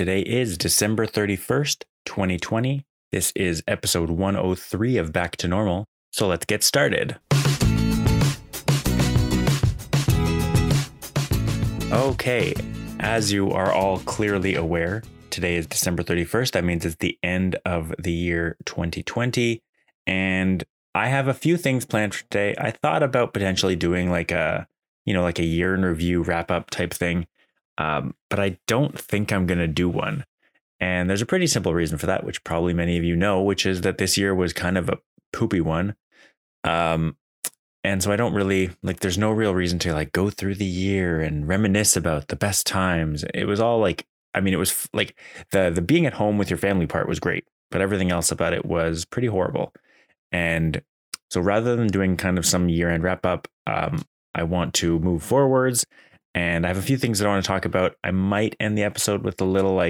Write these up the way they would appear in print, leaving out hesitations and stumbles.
Today is December 31st, 2020. This is episode 103 of Back to Normal. So let's get started. Okay, as you are all clearly aware, today is December 31st. That means it's the end of the year 2020. And I have a few things planned for today. I thought about potentially doing like a year in review wrap up type thing. But I don't think I'm going to do one. And there's a pretty simple reason for that, which probably many of you know, which is that this year was kind of a poopy one. And so I don't really there's no real reason to go through the year and reminisce about the best times. It was all it was the being at home with your family part was great, but everything else about it was pretty horrible. And so rather than doing kind of some year-end wrap up, I want to move forwards, and I have a few things that I want to talk about. I might end the episode with a little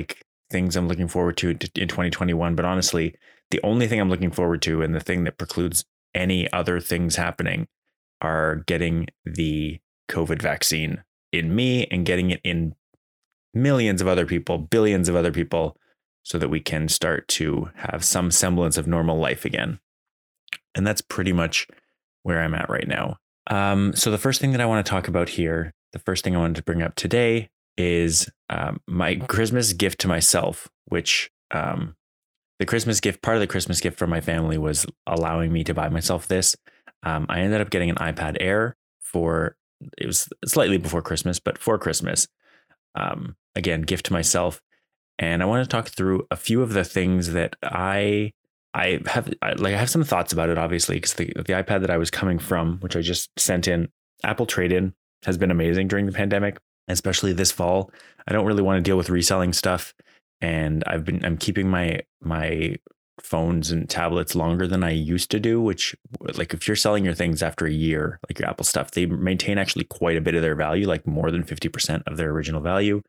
things I'm looking forward to in 2021, but honestly, the only thing I'm looking forward to and the thing that precludes any other things happening are getting the COVID vaccine in me and getting it in millions of other people, billions of other people, so that we can start to have some semblance of normal life again. And that's pretty much where I'm at right now. So the first thing that I want to talk about here, the first thing I wanted to bring up today is my Christmas gift to myself, which part of the Christmas gift from my family was allowing me to buy myself this. I ended up getting an iPad Air it was slightly before Christmas, but for Christmas. Again, gift to myself. And I want to talk through a few of the things that I have some thoughts about it, obviously, because the iPad that I was coming from, which I just sent in, Apple trade-in has been amazing during the pandemic, especially this fall. I don't really want to deal with reselling stuff. And I'm keeping my phones and tablets longer than I used to do, which if you're selling your things after a year, like your Apple stuff, they maintain actually quite a bit of their value, more than 50% of their original value.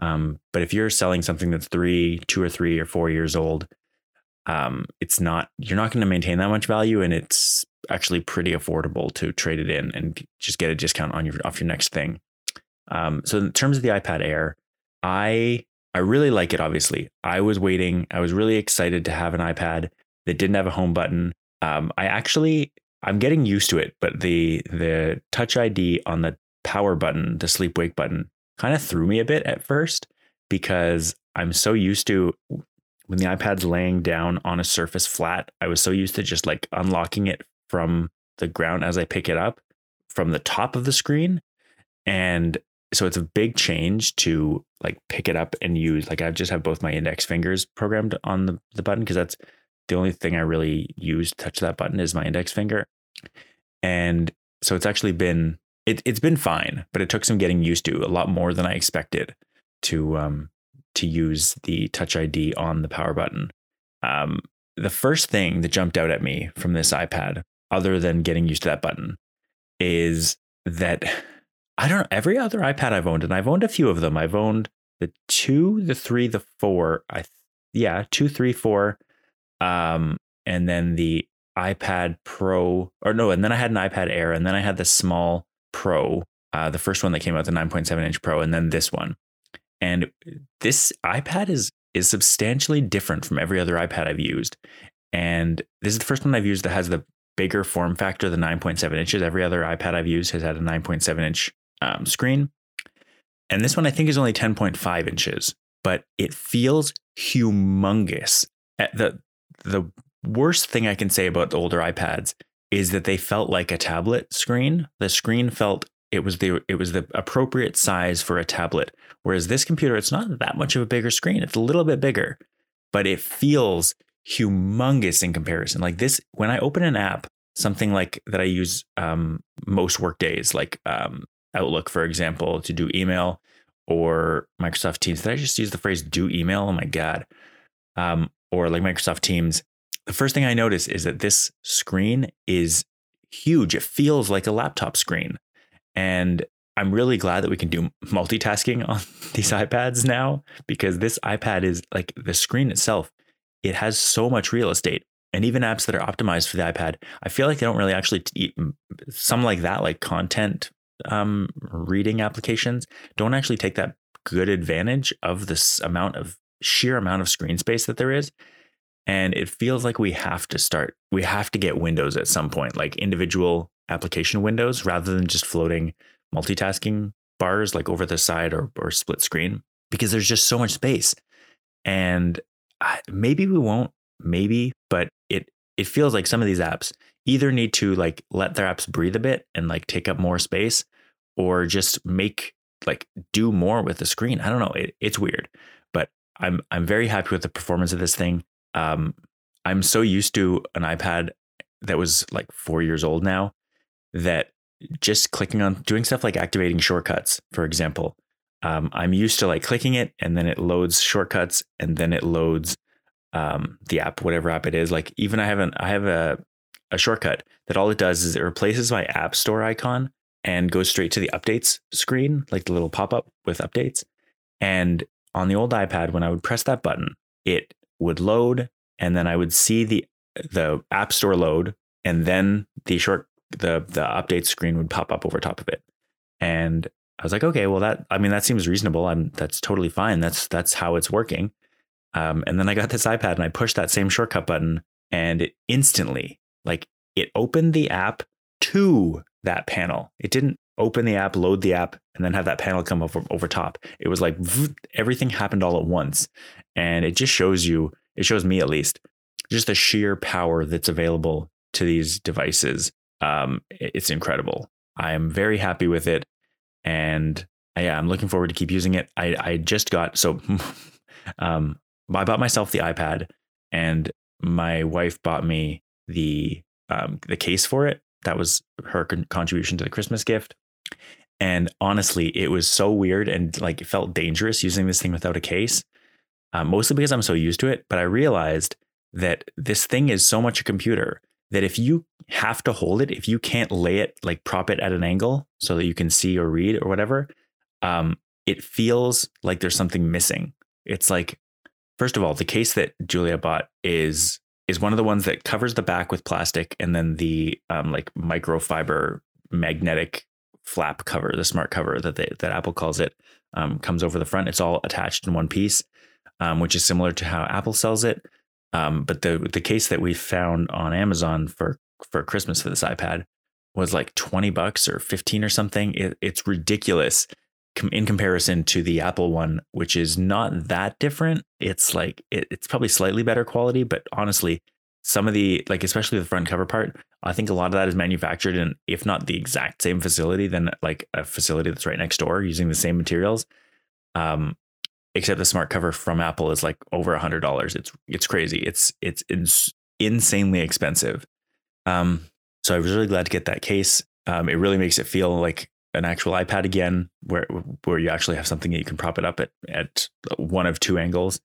But if you're selling something that's 2 or 3 or 4 years old, you're not going to maintain that much value, and it's actually pretty affordable to trade it in and just get a discount on off your next thing. So in terms of the iPad Air, I really like it. Obviously, I was really excited to have an iPad that didn't have a home button. I'm getting used to it, but the Touch ID on the power button, the sleep wake button, kind of threw me a bit at first, because I'm so used to when the iPad's laying down on a surface flat, I was so used to just unlocking it from the ground as I pick it up from the top of the screen. And so it's a big change to pick it up and use. I just have both my index fingers programmed on the button, because that's the only thing I really use to touch that button is my index finger. And so it's actually been it's been fine, but it took some getting used to, a lot more than I expected to use the Touch ID on the power button. The first thing that jumped out at me from this iPad, other than getting used to that button, is that I don't know, every other iPad I've owned, and I've owned a few of them. I've owned the 2, the 3, the 4. 2, 3, 4. And then the iPad Pro, or no, and then I had an iPad Air, and then I had the small Pro, the first one that came out, the 9.7 inch Pro, and then this one. And this iPad is substantially different from every other iPad I've used. And this is the first one I've used that has the bigger form factor, the 9.7 inches. Every other iPad I've used has had a 9.7 inch screen. And this one I think is only 10.5 inches, but it feels humongous. The worst thing I can say about the older iPads is that they felt like a tablet screen. The screen felt it was the appropriate size for a tablet. Whereas this computer, it's not that much of a bigger screen. It's a little bit bigger, but it feels humongous in comparison. This, when I open an app, something that I use most work days, Outlook, for example, to do email, or Microsoft Teams. Did I just use the phrase do email? Oh my God. Or Microsoft Teams. The first thing I notice is that this screen is huge. It feels like a laptop screen. And I'm really glad that we can do multitasking on these iPads now, because this iPad is the screen itself. It has so much real estate, and even apps that are optimized for the iPad, I feel they don't really actually eat some content reading applications don't actually take that good advantage of this amount of sheer amount of screen space that there is. And it feels like we have to start, we have to get windows at some point, like individual application windows rather than just floating multitasking bars like over the side or split screen, because there's just so much space. And maybe we won't, maybe, but it feels like some of these apps either need to like let their apps breathe a bit and like take up more space, or just make like do more with the screen. I don't know. It's weird, but I'm very happy with the performance of this thing. I'm so used to an iPad that was like 4 years old now that just clicking on doing stuff like activating shortcuts, for example, I'm used to like clicking it and then it loads shortcuts and then it loads the app, whatever app it is. Like even I have a shortcut that all it does is it replaces my app store icon and goes straight to the updates screen, like the little pop-up with updates. And on the old iPad, when I would press that button, it would load and then I would see the app store load and then the update screen would pop up over top of it. And I was like, okay, well that seems reasonable. That's totally fine. That's how it's working. And then I got this iPad and I pushed that same shortcut button and it instantly, like it opened the app to that panel. It didn't open the app, load the app, and then have that panel come over top. It was like everything happened all at once. And it just shows you, it shows me at least, just the sheer power that's available to these devices. It's incredible. I'm very happy with it. And yeah, I'm looking forward to keep using it. I bought myself the iPad and my wife bought me the case for it. That was her contribution to the Christmas gift. And honestly, it was so weird and like it felt dangerous using this thing without a case, mostly because I'm so used to it. But I realized that this thing is so much a computer that if you have to hold it, if you can't lay it, like prop it at an angle so that you can see or read or whatever, it feels like there's something missing. It's like, first of all, the case that Julia bought is one of the ones that covers the back with plastic and then the like microfiber magnetic flap cover, the smart cover that Apple calls it, comes over the front. It's all attached in one piece, which is similar to how Apple sells it. But the case that we found on Amazon for Christmas for this iPad was like $20 or $15 or something. It's ridiculous in comparison to the Apple one, which is not that different. It's like it's probably slightly better quality, but honestly, some of the, like especially the front cover part, I think a lot of that is manufactured in, if not the exact same facility, then like a facility that's right next door using the same materials. Except the smart cover from Apple is like over $100. It's crazy. It's insanely expensive. So I was really glad to get that case. It really makes it feel like an actual iPad again, where you actually have something that you can prop it up at one of two angles.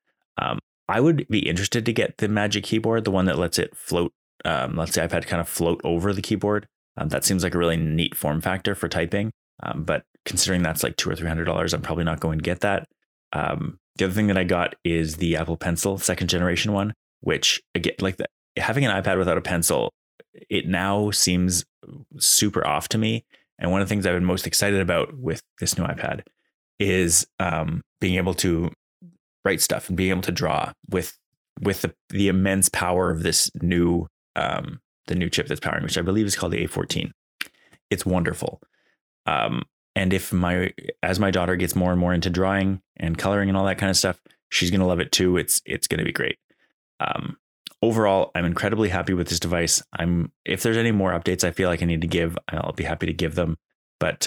I would be interested to get the Magic Keyboard, the one that lets it float, lets the iPad kind of float over the keyboard. That seems like a really neat form factor for typing. But considering that's like $200 or $300, I'm probably not going to get that. The other thing that I got is the Apple Pencil, second generation one, which again, like having an iPad without a pencil, it now seems super off to me. And one of the things I've been most excited about with this new iPad is being able to write stuff and being able to draw with the immense power of this new the new chip that's powering, which I believe is called the A14. It's wonderful. And if as my daughter gets more and more into drawing and coloring and all that kind of stuff, she's going to love it too. It's going to be great. Overall, I'm incredibly happy with this device. If there's any more updates I feel like I need to give, I'll be happy to give them. But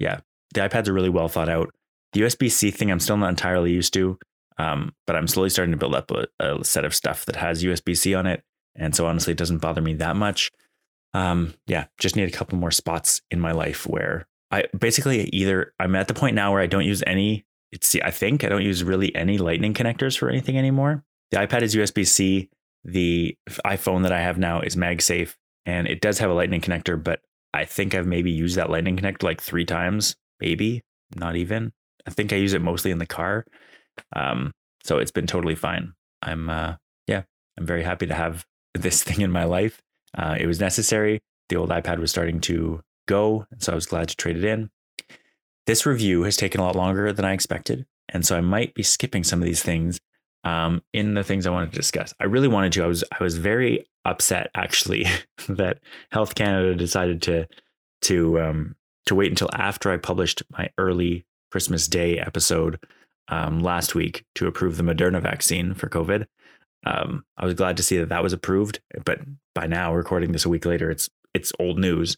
yeah, the iPads are really well thought out. The USB-C thing I'm still not entirely used to, but I'm slowly starting to build up a set of stuff that has USB-C on it. And so honestly, it doesn't bother me that much. Yeah, just need a couple more spots in my life where I basically either I'm at the point now where I don't use any. I think I don't use really any lightning connectors for anything anymore. The iPad is USB-C. The iPhone that I have now is MagSafe, and it does have a lightning connector, but I think I've maybe used that lightning connector like 3 times, maybe not even. I think I use it mostly in the car. So it's been totally fine. I'm very happy to have this thing in my life. It was necessary. The old iPad was starting to go, and so I was glad to trade it in. This review has taken a lot longer than I expected, and so I might be skipping some of these things in the things I wanted to discuss. I really wanted to. I was very upset, actually, that Health Canada decided to wait until after I published my early Christmas Day episode last week to approve the Moderna vaccine for COVID. I was glad to see that was approved, but by now, recording this a week later, it's old news.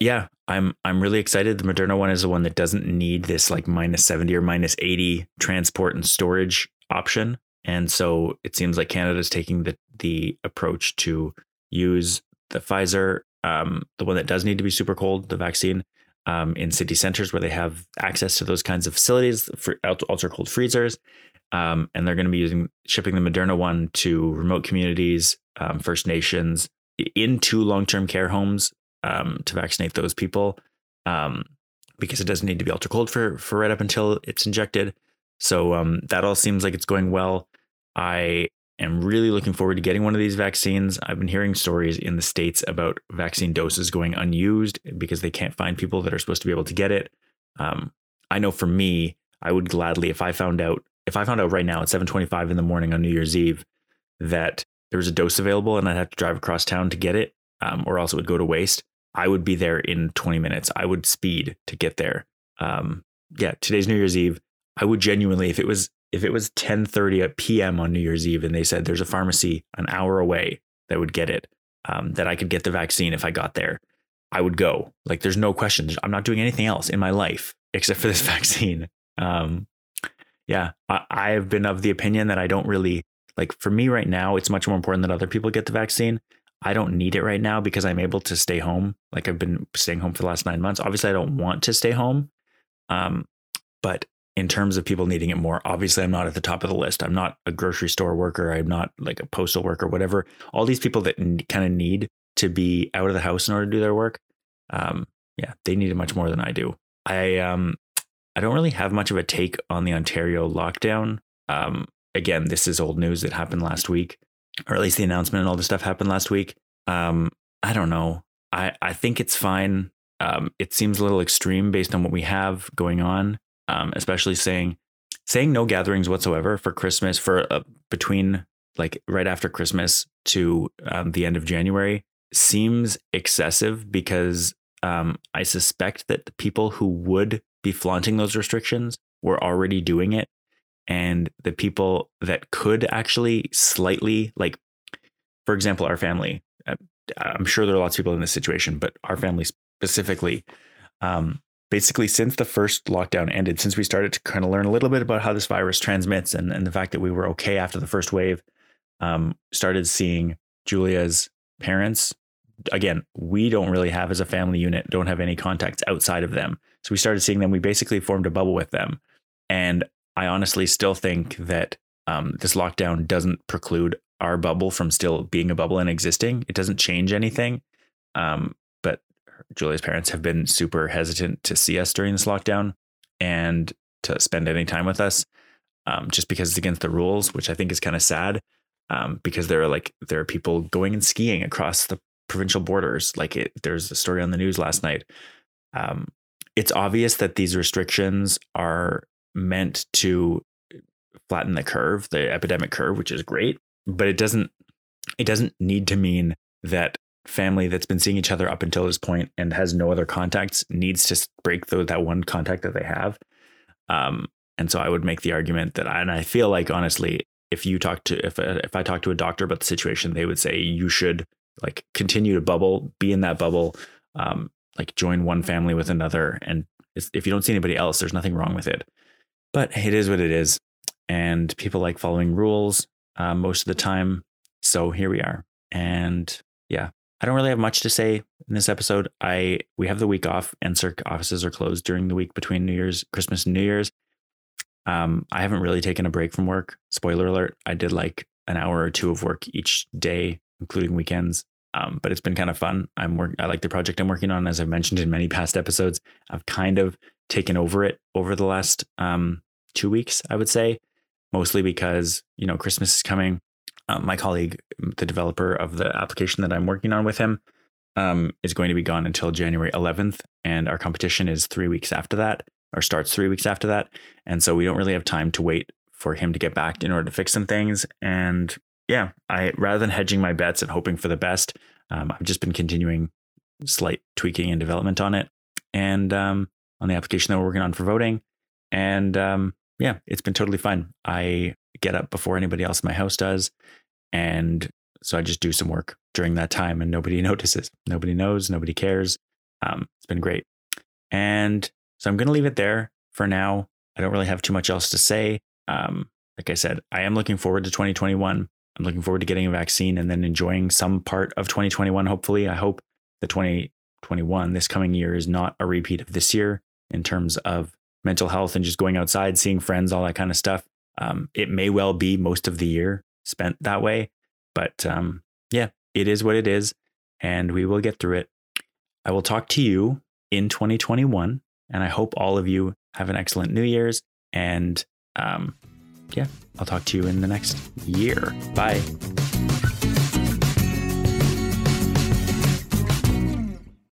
Yeah, I'm really excited. The Moderna one is the one that doesn't need this like minus 70 or minus 80 transport and storage option. And so it seems like Canada is taking the approach to use the Pfizer, the one that does need to be super cold, the vaccine, in city centers where they have access to those kinds of facilities for ultra cold freezers. And they're going to be shipping the Moderna one to remote communities, First Nations, into long-term care homes to vaccinate those people because it doesn't need to be ultra cold for right up until it's injected. So that all seems like it's going well. I am really looking forward to getting one of these vaccines. I've been hearing stories in the States about vaccine doses going unused because they can't find people that are supposed to be able to get it. I know for me, I would gladly, if I found out right now at 7:25 in the morning on New Year's Eve that there was a dose available and I'd have to drive across town to get it, or else it would go to waste, I would be there in 20 minutes. I would speed to get there. Yeah, today's New Year's Eve. I would genuinely, if it was 10:30 p.m. on New Year's Eve and they said there's a pharmacy an hour away that would get it, that I could get the vaccine if I got there, I would go. Like, there's no question. I'm not doing anything else in my life except for this vaccine. Yeah, I've been of the opinion that I don't really, like, for me right now, it's much more important that other people get the vaccine. I don't need it right now because I'm able to stay home. Like, I've been staying home for the last 9 months. Obviously, I don't want to stay home. But in terms of people needing it more, obviously, I'm not at the top of the list. I'm not a grocery store worker. I'm not like a postal worker, whatever. All these people that kind of need to be out of the house in order to do their work. Yeah, they need it much more than I do. I don't really have much of a take on the Ontario lockdown. Again, this is old news that happened last week, or at least the announcement and all this stuff happened last week. I don't know. I think it's fine. It seems a little extreme based on what we have going on, especially saying no gatherings whatsoever for Christmas, for between like right after Christmas to the end of January seems excessive because I suspect that the people who would be flaunting those restrictions were already doing it. And the people that could actually slightly, like, for example, our family, I'm sure there are lots of people in this situation, but our family specifically, basically since the first lockdown ended, since we started to kind of learn a little bit about how this virus transmits and the fact that we were okay after the first wave, started seeing Julia's parents. Again, we don't really have, as a family unit, don't have any contacts outside of them. So we started seeing them. We basically formed a bubble with them. And I honestly still think that this lockdown doesn't preclude our bubble from still being a bubble and existing. It doesn't change anything. But Julia's parents have been super hesitant to see us during this lockdown and to spend any time with us, just because it's against the rules, which I think is kind of sad, because there are people going and skiing across the provincial borders. Like, there's a story on the news last night. It's obvious that these restrictions are meant to flatten the curve, the epidemic curve, which is great, but it doesn't need to mean that family that's been seeing each other up until this point and has no other contacts needs to break that one contact that they have. And so I would make the argument that, and I feel like, honestly, if I talk to a doctor about the situation, they would say you should like continue to bubble, be in that bubble, like join one family with another. And if you don't see anybody else, there's nothing wrong with it. But it is what it is. And people like following rules most of the time. So here we are. And yeah, I don't really have much to say in this episode. We have the week off. NSERC offices are closed during the week between Christmas and New Year's. I haven't really taken a break from work. Spoiler alert, I did like an hour or two of work each day, including weekends. But it's been kind of fun. I like the project I'm working on. As I've mentioned in many past episodes, I've kind of taken over it over the last 2 weeks, I would say, mostly because, you know, Christmas is coming. My colleague, the developer of the application that I'm working on with him, is going to be gone until January 11th. And our competition is 3 weeks after that, or starts 3 weeks after that. And so we don't really have time to wait for him to get back in order to fix some things. And yeah, I, rather than hedging my bets and hoping for the best, I've just been continuing slight tweaking and development on it, and on the application that we're working on for voting. And yeah, it's been totally fun. I get up before anybody else in my house does. And so I just do some work during that time, and nobody notices. Nobody knows, nobody cares. It's been great. And so I'm going to leave it there for now. I don't really have too much else to say. Like I said, I am looking forward to 2021. I'm looking forward to getting a vaccine and then enjoying some part of 2021. Hopefully, I hope the 2021, this coming year, is not a repeat of this year in terms of mental health and just going outside, seeing friends, all that kind of stuff. It may well be most of the year spent that way, but yeah, it is what it is, and we will get through it. I will talk to you in 2021, and I hope all of you have an excellent New Year's, and yeah, I'll talk to you in the next year. Bye.